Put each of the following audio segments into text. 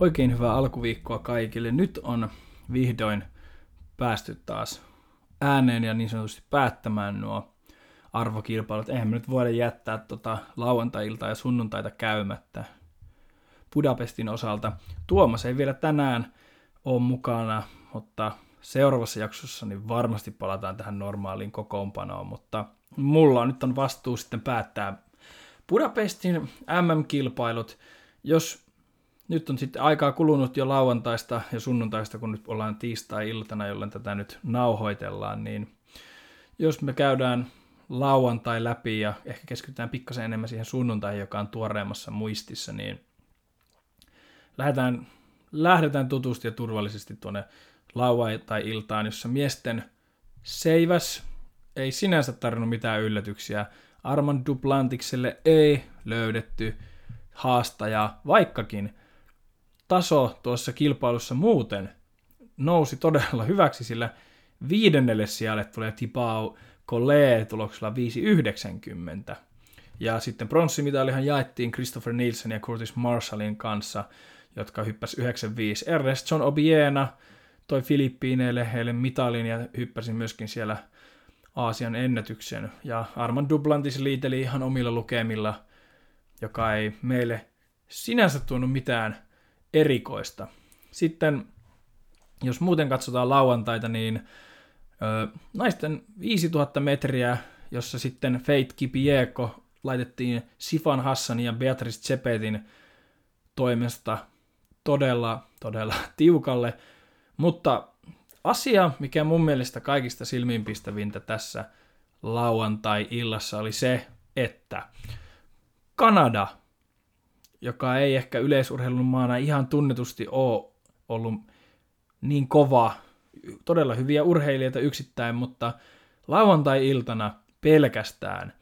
Oikein hyvää alkuviikkoa kaikille. Nyt on vihdoin päästy taas ääneen ja niin sanotusti päättämään nuo arvokilpailut. Eihän me nyt voida jättää lauantai-iltaa ja sunnuntaita käymättä Budapestin osalta. Tuomas ei vielä tänään ole mukana, mutta seuraavassa jaksossa niin varmasti palataan tähän normaaliin kokoonpanoon, mutta mulla on nyt on vastuu sitten päättää Budapestin MM-kilpailut. Jos nyt on sitten aikaa kulunut jo lauantaista ja sunnuntaista, kun nyt ollaan tiistai-iltana, jolloin tätä nyt nauhoitellaan, niin jos me käydään lauantai läpi ja ehkä keskitytään pikkasen enemmän siihen sunnuntaihin, joka on tuoreemmassa muistissa, niin lähdetään tutusti ja turvallisesti tuonne lauantai-iltaan, jossa miesten seiväs ei sinänsä tarvinnut mitään yllätyksiä. Armand Duplantikselle ei löydetty haastajaa, vaikkakin taso tuossa kilpailussa muuten nousi todella hyväksi, sillä 5. sijalle tulee Thibau Collé tuloksella 5.90. Ja sitten pronssimitalihan jaettiin Christopher Nielsen ja Curtis Marshallin kanssa, jotka hyppäsi 9.5. Ernest John Obiena toi Filippiineille heille mitalin ja hyppäsi myöskin siellä Aasian ennätyksen. Ja Armand Duplantis liiteli ihan omilla lukemilla, joka ei meille sinänsä tuonut mitään erikoista. Sitten, jos muuten katsotaan lauantaita, niin naisten 5000 metriä, jossa sitten Faith Kipyegon laitettiin Sifan Hassanin ja Beatrice Tsepetin toimesta todella tiukalle. Mutta asia, mikä mun mielestä kaikista silmiinpistävintä tässä lauantai-illassa oli se, että Kanada, joka ei ehkä yleisurheilun maana ihan tunnetusti ole ollut niin kova, todella hyviä urheilijoita yksittäin, mutta lauantai-iltana pelkästään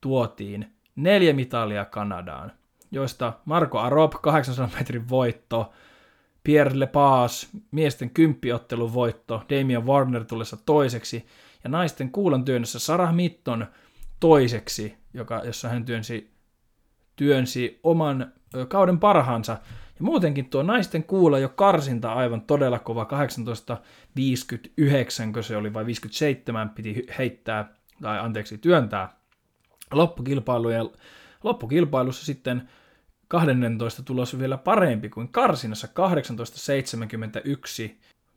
tuotiin 4 mitalia Kanadaan, joista Marco Arop 800 metrin voitto, Pierre Le Paas miesten 10-ottelun voitto, Damian Warner tulessa toiseksi ja naisten kuulan työnnössä Sarah Mitton toiseksi, jossa hän työnsi oman kauden parhaansa. Ja muutenkin tuo naisten kuula jo karsinta aivan todella kova, 18.59, kun se oli, vai 57 piti työntää. Loppukilpailussa sitten 12 tulos vielä parempi kuin karsinassa, 18.71,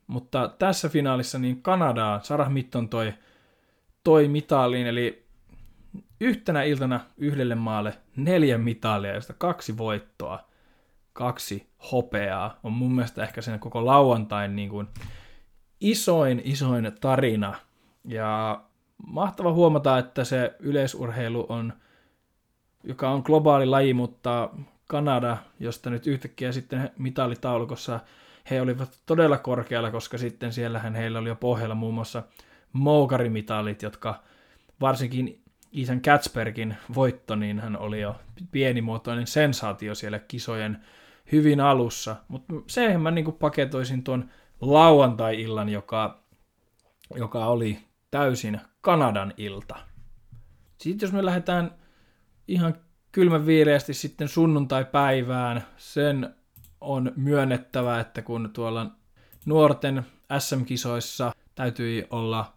mutta tässä finaalissa niin Kanadaan Sarah Mitton toi mitaliin, eli yhtenä iltana yhdelle maalle 4 mitalia, josta 2 voittoa, 2 hopeaa, on mun mielestä ehkä sen koko lauantain niin kuin isoin tarina. Ja mahtava huomata, että se yleisurheilu on, joka on globaali laji, mutta Kanada, josta nyt yhtäkkiä sitten mitalitaulukossa he olivat todella korkealla, koska sitten siellähän heillä oli jo pohjalla muun muassa moukarimitalit, jotka varsinkin Isan Katzbergin voitto, niin hän oli jo pienimuotoinen sensaatio siellä kisojen hyvin alussa. Mutta sehän mä niinku paketoisin tuon lauantai-illan, joka oli täysin Kanadan ilta. Sitten jos me lähdetään ihan kylmäviileästi sitten sunnuntai-päivään, sen on myönnettävä, että kun tuolla nuorten SM-kisoissa täytyi olla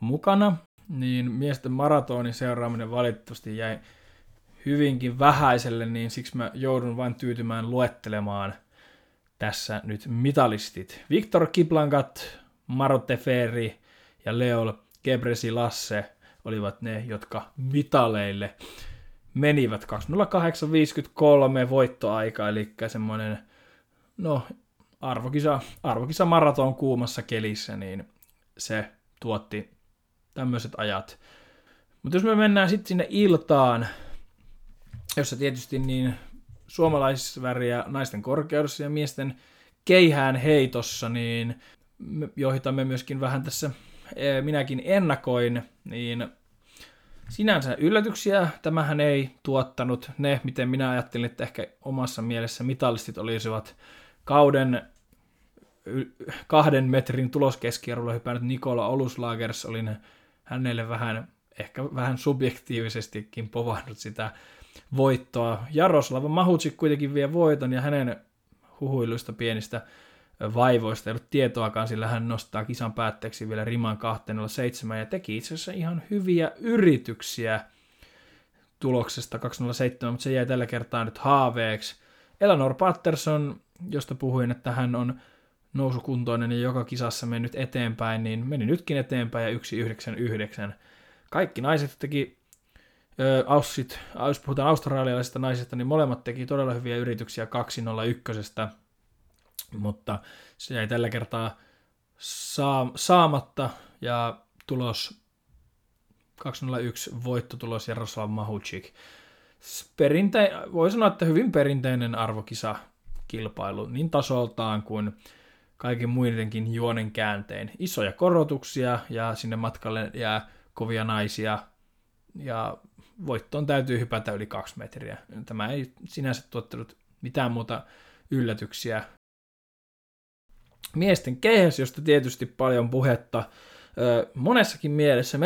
mukana, niin miesten maratonin seuraaminen valitettavasti jäi hyvinkin vähäiselle, niin siksi mä joudun vain tyytymään luettelemaan tässä nyt mitalistit. Victor Kiplangat, Maro Teferi ja Leol Gebresilasse olivat ne, jotka mitaleille menivät. 2.08.53 voittoaika, eli semmoinen arvokisa maraton kuumassa kelissä, niin se tuotti tämmöiset ajat. Mutta jos me mennään sitten sinne iltaan, jossa tietysti niin suomalaisväriä naisten korkeudessa ja miesten keihään heitossa, niin joita me myöskin vähän tässä minäkin ennakoin, niin sinänsä yllätyksiä tämähän ei tuottanut. Ne, miten minä ajattelin, että ehkä omassa mielessä mitalistit olisivat kauden 2 metrin tuloskeskiarvolla hypännyt Nikola Oluslagers, oli hänelle ehkä vähän subjektiivisestikin povannut sitä voittoa. Jaroslava Mahutski kuitenkin vie voiton ja hänen huhuiluista pienistä vaivoista. Ei ollut tietoakaan, sillä hän nostaa kisan päätteeksi vielä riman 2.07 ja teki itse asiassa ihan hyviä yrityksiä tuloksesta 2.07, mutta se jäi tällä kertaa nyt haaveeksi. Eleanor Patterson, josta puhuin, että hän on nousukuntoinen ja joka kisassa mennyt eteenpäin, niin meni nytkin eteenpäin ja 1.99. Kaikki naiset teki, jos puhutaan australialaisista naisista, niin molemmat teki todella hyviä yrityksiä 2.01, mutta se jäi tällä kertaa saamatta ja tulos 201 voittotulos Jaroslava Mahutski. Voi sanoa, että hyvin perinteinen arvokisakilpailu niin tasoltaan kuin kaiken muidenkin juonen kääntein. Isoja korotuksia ja sinne matkalle jää kovia naisia ja voittoon täytyy hypätä yli 2 metriä. Tämä ei sinänsä tuottanut mitään muuta yllätyksiä. Miesten keihäs, josta tietysti paljon puhetta monessakin mielessä.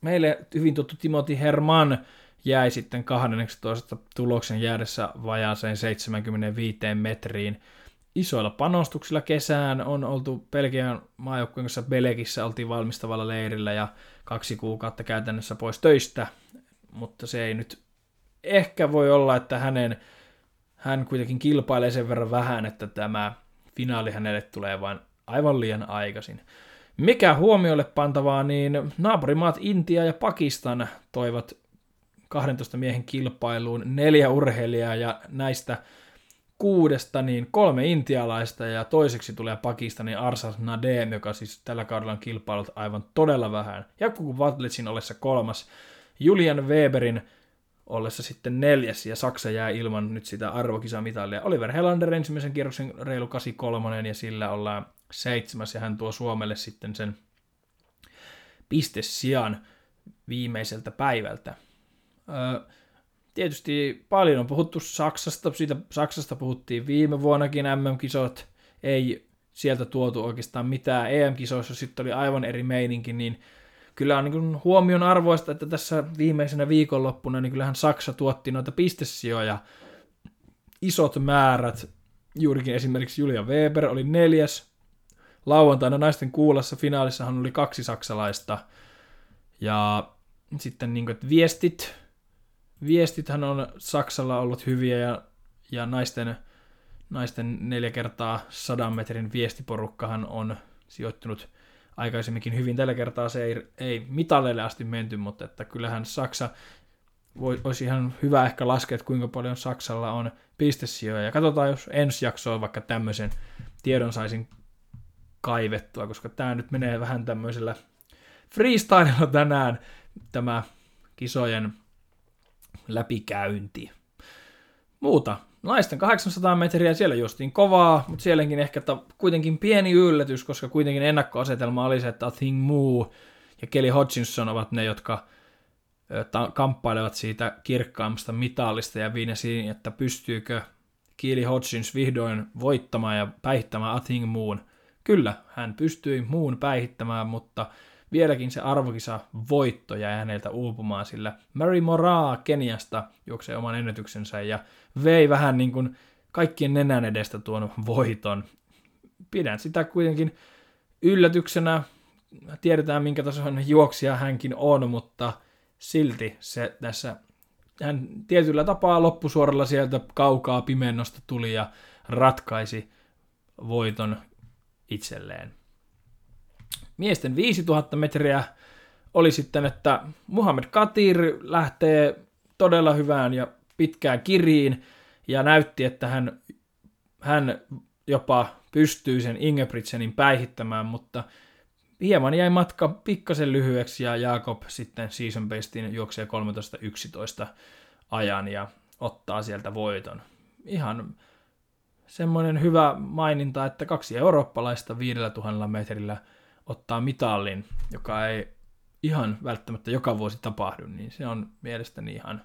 Meille hyvin tuttu Timothy Herman jäi sitten 12 tuloksen jäädessä vajaaseen 75 metriin. Isoilla panostuksilla kesään on oltu Belgian maajoukkueen kanssa Belegissä, oltiin valmistavalla leirillä ja 2 kuukautta käytännössä pois töistä, mutta se ei nyt ehkä voi olla, että hän kuitenkin kilpailee sen verran vähän, että tämä finaali hänelle tulee vain aivan liian aikaisin. Mikä huomiolle pantavaa, niin naapurimaat Intia ja Pakistan toivat 12 miehen kilpailuun 4 urheilijaa ja näistä 6 niin 3 intialaista ja toiseksi tulee Pakistanin Arsa Nadeem, joka siis tällä kaudella on kilpailut aivan todella vähän. Jakub Wadlitzin ollessa 3, Julian Weberin ollessa sitten 4 ja Saksa jää ilman nyt sitä arvokisamitalia. Oliver Helander ensimmäisen kierroksen reilu 8.3 ja sillä ollaan 7 ja hän tuo Suomelle sitten sen pistesijan viimeiseltä päivältä. Tietysti paljon on puhuttu Saksasta, siitä Saksasta puhuttiin viime vuonnakin MM-kisot, ei sieltä tuotu oikeastaan mitään, EM-kisoissa sitten oli aivan eri meininki, niin kyllä on niin huomion arvoista, että tässä viimeisenä viikonloppuna niin kyllähän Saksa tuotti noita pistesijoja, isot määrät, juurikin esimerkiksi Julian Weber oli 4. Lauantaina naisten kuulassa finaalissahan oli 2 saksalaista, ja sitten niin kuin, että viestithän on Saksalla ollut hyviä ja naisten 4x100 metrin viestiporukkahan on sijoittunut aikaisemminkin hyvin. Tällä kertaa se ei mitaleille asti menty, mutta että kyllähän Saksa olisi ihan hyvä ehkä laskea, että kuinka paljon Saksalla on pistesijoja. Ja katsotaan, jos ensi jaksoa vaikka tämmöisen tiedon saisin kaivettua, koska tämä nyt menee vähän tämmöisellä freestylella tänään tämä kisojen läpikäynti. Muuta. Naisten 800 metriä, siellä juostiin kovaa, mutta sielläkin ehkä kuitenkin pieni yllätys, koska kuitenkin ennakkoasetelma oli se, että Athing Mu ja Kelly Hodgkinson ovat ne, jotka kamppailevat siitä kirkkaammasta mitallista ja viinä siinä, että pystyykö Kelly Hodgkinson vihdoin voittamaan ja päihittämään Athing Muun. Kyllä, hän pystyi Muun päihittämään, mutta vieläkin se arvokisa voitto jäi häneltä uupumaan, sillä Mary Moraa Keniasta juoksee oman ennätyksensä ja vei vähän niin kuin kaikkien nenän edestä tuon voiton. Pidän sitä kuitenkin yllätyksenä. Tiedetään, minkä tason juoksija hänkin on, mutta silti se tässä hän tietyllä tapaa loppusuoralla sieltä kaukaa pimennosta tuli ja ratkaisi voiton itselleen. Miesten 5000 metriä oli sitten, että Muhammad Katir lähtee todella hyvään ja pitkään kiriin ja näytti, että hän jopa pystyy sen Ingebrigtsenin päihittämään, mutta hieman jäi matka pikkasen lyhyeksi ja Jakob sitten season bestin juoksee 13.11 ajan ja ottaa sieltä voiton. Ihan semmoinen hyvä maininta, että 2 eurooppalaista 5000 metrillä ottaa mitallin, joka ei ihan välttämättä joka vuosi tapahdu, niin se on mielestäni ihan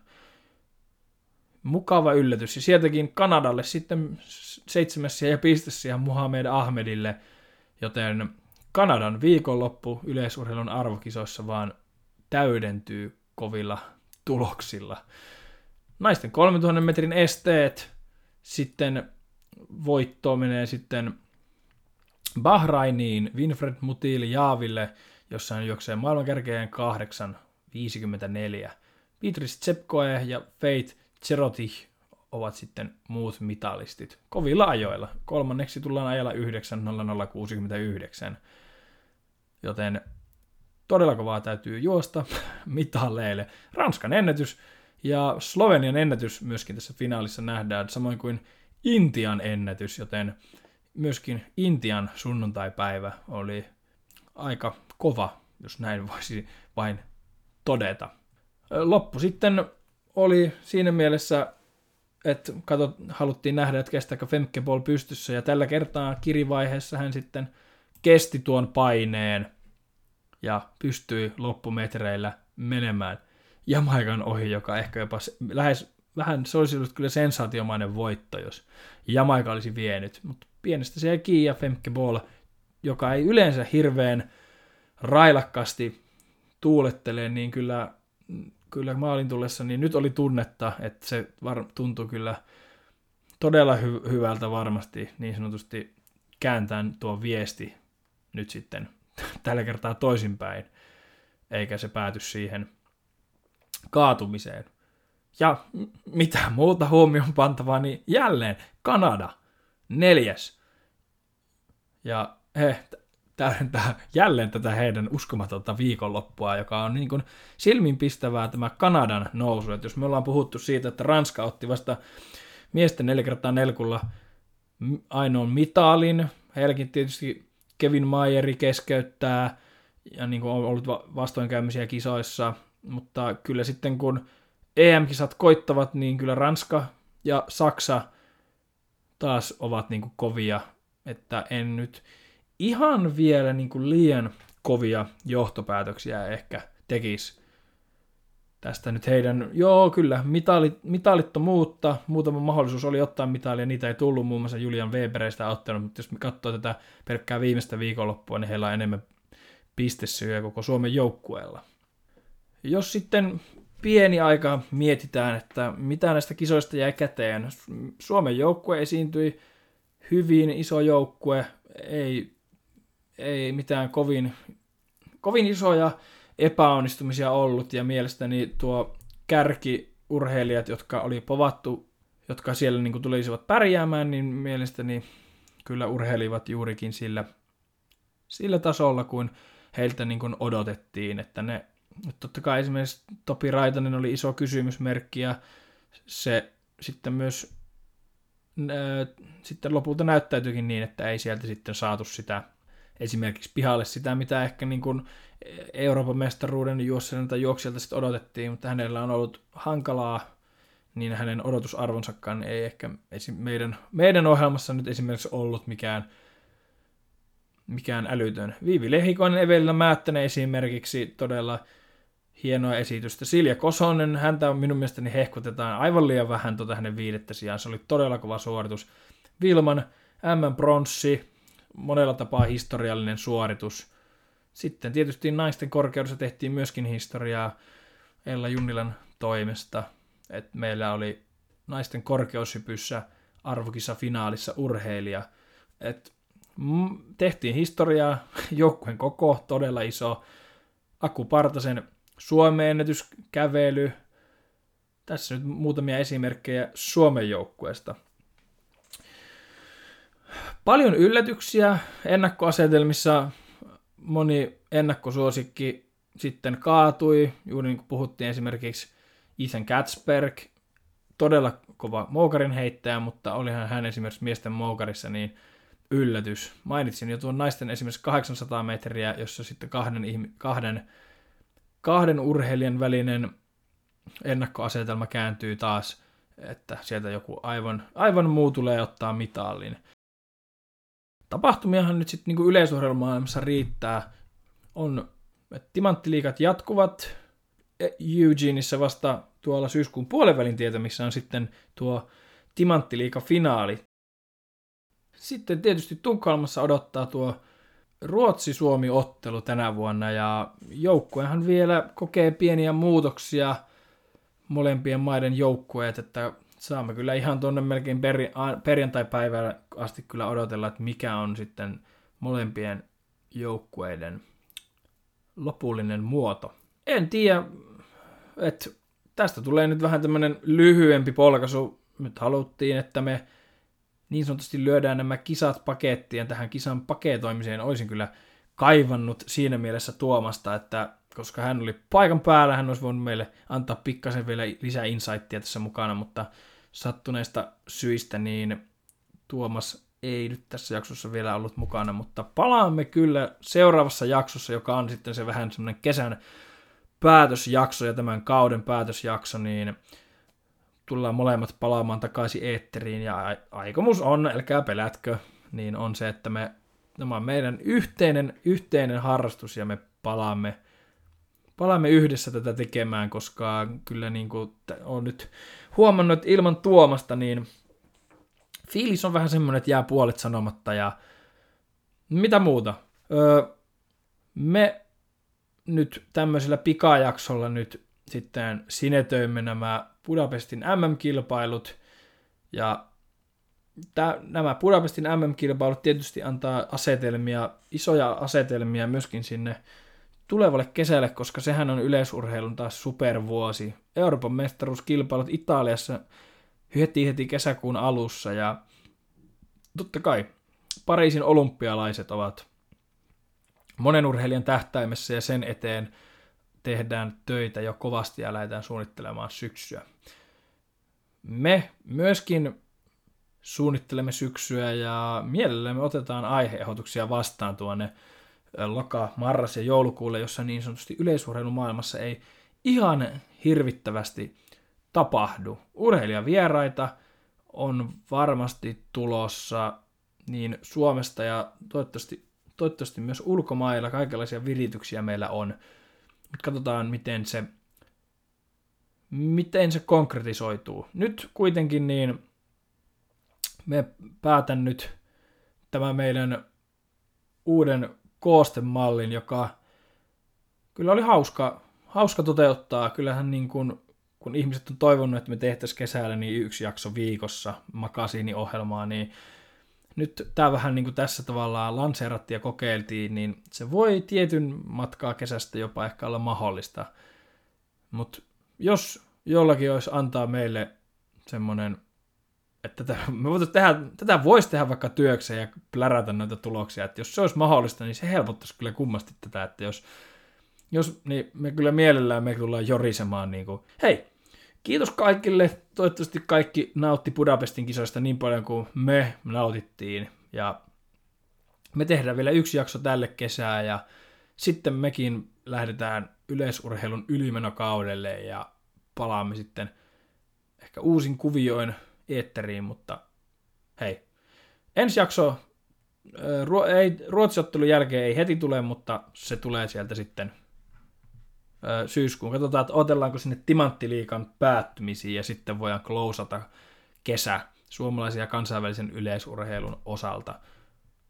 mukava yllätys. Ja sieltäkin Kanadalle sitten 7. ja pistesiä Muhammad Ahmedille, joten Kanadan viikonloppu yleisurheilun arvokisoissa vaan täydentyy kovilla tuloksilla. Naisten 3000 metrin esteet, sitten voitto menee sitten Bahrainiin Winfred Mutil Jaaville, jossa hän juoksee maailmankärkeen 8.54. Beatrice Tsepetin ja Faith Kipyegon ovat sitten muut mitalistit kovilla ajoilla. Kolmanneksi tullaan ajalla 9.00.69. Joten todella kovaa täytyy juosta mitaleille. Ranskan ennätys ja Slovenian ennätys myöskin tässä finaalissa nähdään, samoin kuin Intian ennätys, joten myöskin Intian sunnuntaipäivä oli aika kova, jos näin voisi vain todeta. Loppu sitten oli siinä mielessä, että haluttiin nähdä, että kestääkö Femke Bol pystyssä, ja tällä kertaa kirivaiheessa hän sitten kesti tuon paineen ja pystyi loppumetreillä menemään Jamaikan ohi, joka ehkä jopa se olisi ollut kyllä sensaatiomainen voitto, jos Jamaika olisi vienyt, mutta pienestä se jäi, ja Femke Bol, joka ei yleensä hirveän railakkaasti tuulettelee, niin kyllä maalin tullessa, niin nyt oli tunnetta, että se tuntui kyllä todella hyvältä varmasti, niin sanotusti kääntäen tuo viesti nyt sitten tällä kertaa toisinpäin, eikä se pääty siihen kaatumiseen. Ja mitä muuta huomioon pantavaa, niin jälleen Kanada, 4. Ja he täydentää jälleen tätä heidän uskomatonta viikonloppua, joka on niin kuin silminpistävää tämä Kanadan nousu. Et jos me ollaan puhuttu siitä, että Ranska otti vasta miesten 4x4 ainoan mitalin, heilläkin tietysti Kevin Mayeri keskeyttää ja niin kuin on ollut vastoinkäymisiä kisoissa, mutta kyllä sitten kun EM-kisat koittavat, niin kyllä Ranska ja Saksa taas ovat niin kuin kovia, että en nyt ihan vielä niin kuin liian kovia johtopäätöksiä ehkä tekisi tästä nyt heidän, mitalittomuutta, muutama mahdollisuus oli ottaa mitalia, niitä ei tullut, muun muassa Julian Webereistä ottanut, mutta jos me katsoo tätä pelkkää viimeistä viikonloppua, niin heillä on enemmän pistesyöjä koko Suomen joukkueella. Jos sitten pieni aika mietitään, että mitä näistä kisoista jäi käteen. Suomen joukkue esiintyi hyvin, iso joukkue, ei mitään kovin isoja epäonnistumisia ollut, ja mielestäni tuo kärkiurheilijat, jotka oli povattu, jotka siellä niin kuin tulisivat pärjäämään, niin mielestäni kyllä urheilivat juurikin sillä tasolla, kun heiltä niin kuin odotettiin, että ne. Totta kai esimerkiksi Topi Raitanen oli iso kysymysmerkki, ja se sitten myös sitten lopulta näyttäytyikin niin, että ei sieltä sitten saatu sitä esimerkiksi pihalle sitä, mitä ehkä niin kuin Euroopan mestaruuden juoksijalta sitten odotettiin, mutta hänellä on ollut hankalaa, niin hänen odotusarvonsakaan ei ehkä meidän ohjelmassa nyt esimerkiksi ollut mikään älytön. Viivi Lehikoinen, Evelina Määttänen esimerkiksi, todella hienoa esitystä. Silja Kosonen, häntä minun mielestäni hehkutetaan aivan liian vähän hänen 5. sijaan. Se oli todella kova suoritus. Vilman MM-pronssi, monella tapaa historiallinen suoritus. Sitten tietysti naisten korkeudessa tehtiin myöskin historiaa Ella Junnilan toimesta. Et meillä oli naisten korkeushypyssä arvokisafinaalissa urheilija. Tehtiin historiaa, joukkueen koko todella iso. Aku Partasen Suomen ennätyskävely. Tässä nyt muutamia esimerkkejä Suomen joukkueesta. Paljon yllätyksiä ennakkoasetelmissa. Moni ennakkosuosikki sitten kaatui. Juuri niin kuin puhuttiin, esimerkiksi Isan Katzberg, todella kova moukarin heittäjä, mutta olihan hän esimerkiksi miesten moukarissa niin yllätys. Mainitsin jo tuon naisten esimerkiksi 800 metriä, jossa sitten kahden urheilijan välinen ennakkoasetelma kääntyy taas, että sieltä joku aivan muu tulee ottaa mitallin. Tapahtumiahan nyt sitten niin yleisurheilumaailmassa riittää. On, että timanttiliigat jatkuvat Eugeneissa vasta tuolla syyskuun puolivälin tietämissä on sitten tuo timanttiliiga-finaali. Sitten tietysti Tukholmassa odottaa tuo Ruotsi-Suomi-ottelu tänä vuonna, ja joukkuehan vielä kokee pieniä muutoksia, molempien maiden joukkueet, että saamme kyllä ihan tuonne melkein perjantaipäivällä asti kyllä odotella, että mikä on sitten molempien joukkueiden lopullinen muoto. En tiedä, että tästä tulee nyt vähän tämmöinen lyhyempi polkaisu. Nyt haluttiin, että me niin sanotusti lyödään nämä kisat pakettiin. Tähän kisan paketoimiseen olisin kyllä kaivannut siinä mielessä Tuomasta, että koska hän oli paikan päällä, hän olisi voinut meille antaa pikkasen vielä lisää insightia tässä mukana, mutta sattuneista syistä niin Tuomas ei nyt tässä jaksossa vielä ollut mukana, mutta palaamme kyllä seuraavassa jaksossa, joka on sitten se vähän semmoinen kesän päätösjakso ja tämän kauden päätösjakso, niin tullaan molemmat palaamaan takaisin eetteriin ja aikomus on, älkää pelätkö, niin on se, että me, tämä on meidän yhteinen harrastus ja me palaamme yhdessä tätä tekemään, koska kyllä niin kuin olen nyt huomannut, että ilman Tuomasta niin fiilis on vähän semmoinen, että jää puolet sanomatta ja mitä muuta. Me nyt tämmöisellä pikajaksolla nyt sitten sinetöimme nämä Budapestin MM-kilpailut ja nämä Budapestin MM-kilpailut tietysti antaa asetelmia, isoja asetelmia myöskin sinne tulevalle kesälle, koska sehän on yleisurheilun taas supervuosi. Euroopan mestaruuskilpailut Italiassa heti kesäkuun alussa ja totta kai Pariisin olympialaiset ovat monen urheilijan tähtäimessä ja sen eteen tehdään töitä jo kovasti ja lähdetään suunnittelemaan syksyä. Me myöskin suunnittelemme syksyä ja mielellämme otetaan aihe-ehdotuksia vastaan tuonne marras ja joulukuulle, jossa niin sanotusti yleisurheilumaailmassa ei ihan hirvittävästi tapahdu. Urheilijavieraita on varmasti tulossa niin Suomesta ja toivottavasti myös ulkomailla kaikenlaisia virityksiä meillä on. Mutta katsotaan, miten se konkretisoituu. Nyt kuitenkin niin me päätän nyt tämä meidän uuden koostemallin, joka kyllä oli hauska toteuttaa. Kyllähän niin kun ihmiset on toivonut, että me tehtäisiin kesällä niin yksi jakso viikossa makasiiniohjelmaa, niin nyt tämä vähän niin kuin tässä tavallaan lanseerattiin ja kokeiltiin, niin se voi tietyn matkaa kesästä jopa ehkä olla mahdollista. Mutta jos jollakin olisi antaa meille semmoinen, että tätä voisi tehdä vaikka työkseen ja plärätä noita tuloksia, että jos se olisi mahdollista, niin se helpottaisi kyllä kummasti tätä, että jos niin me kyllä mielellään me tullaan jorisemaan niin kuin, hei, kiitos kaikille, toivottavasti kaikki nautti Budapestin kisoista niin paljon kuin me nautittiin ja me tehdään vielä yksi jakso tälle kesää ja sitten mekin lähdetään yleisurheilun ylimenokaudelle ja palaamme sitten ehkä uusin kuvioin eetteriin, mutta hei, ensi jakso Ruotsi-ottelun jälkeen ei heti tule, mutta se tulee sieltä sitten syyskuun. Katsotaan, että otellaanko sinne timanttiliikan päättymisiin ja sitten voidaan klousata kesä suomalaisen ja kansainvälisen yleisurheilun osalta.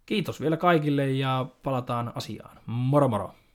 Kiitos vielä kaikille ja palataan asiaan. Moro moro!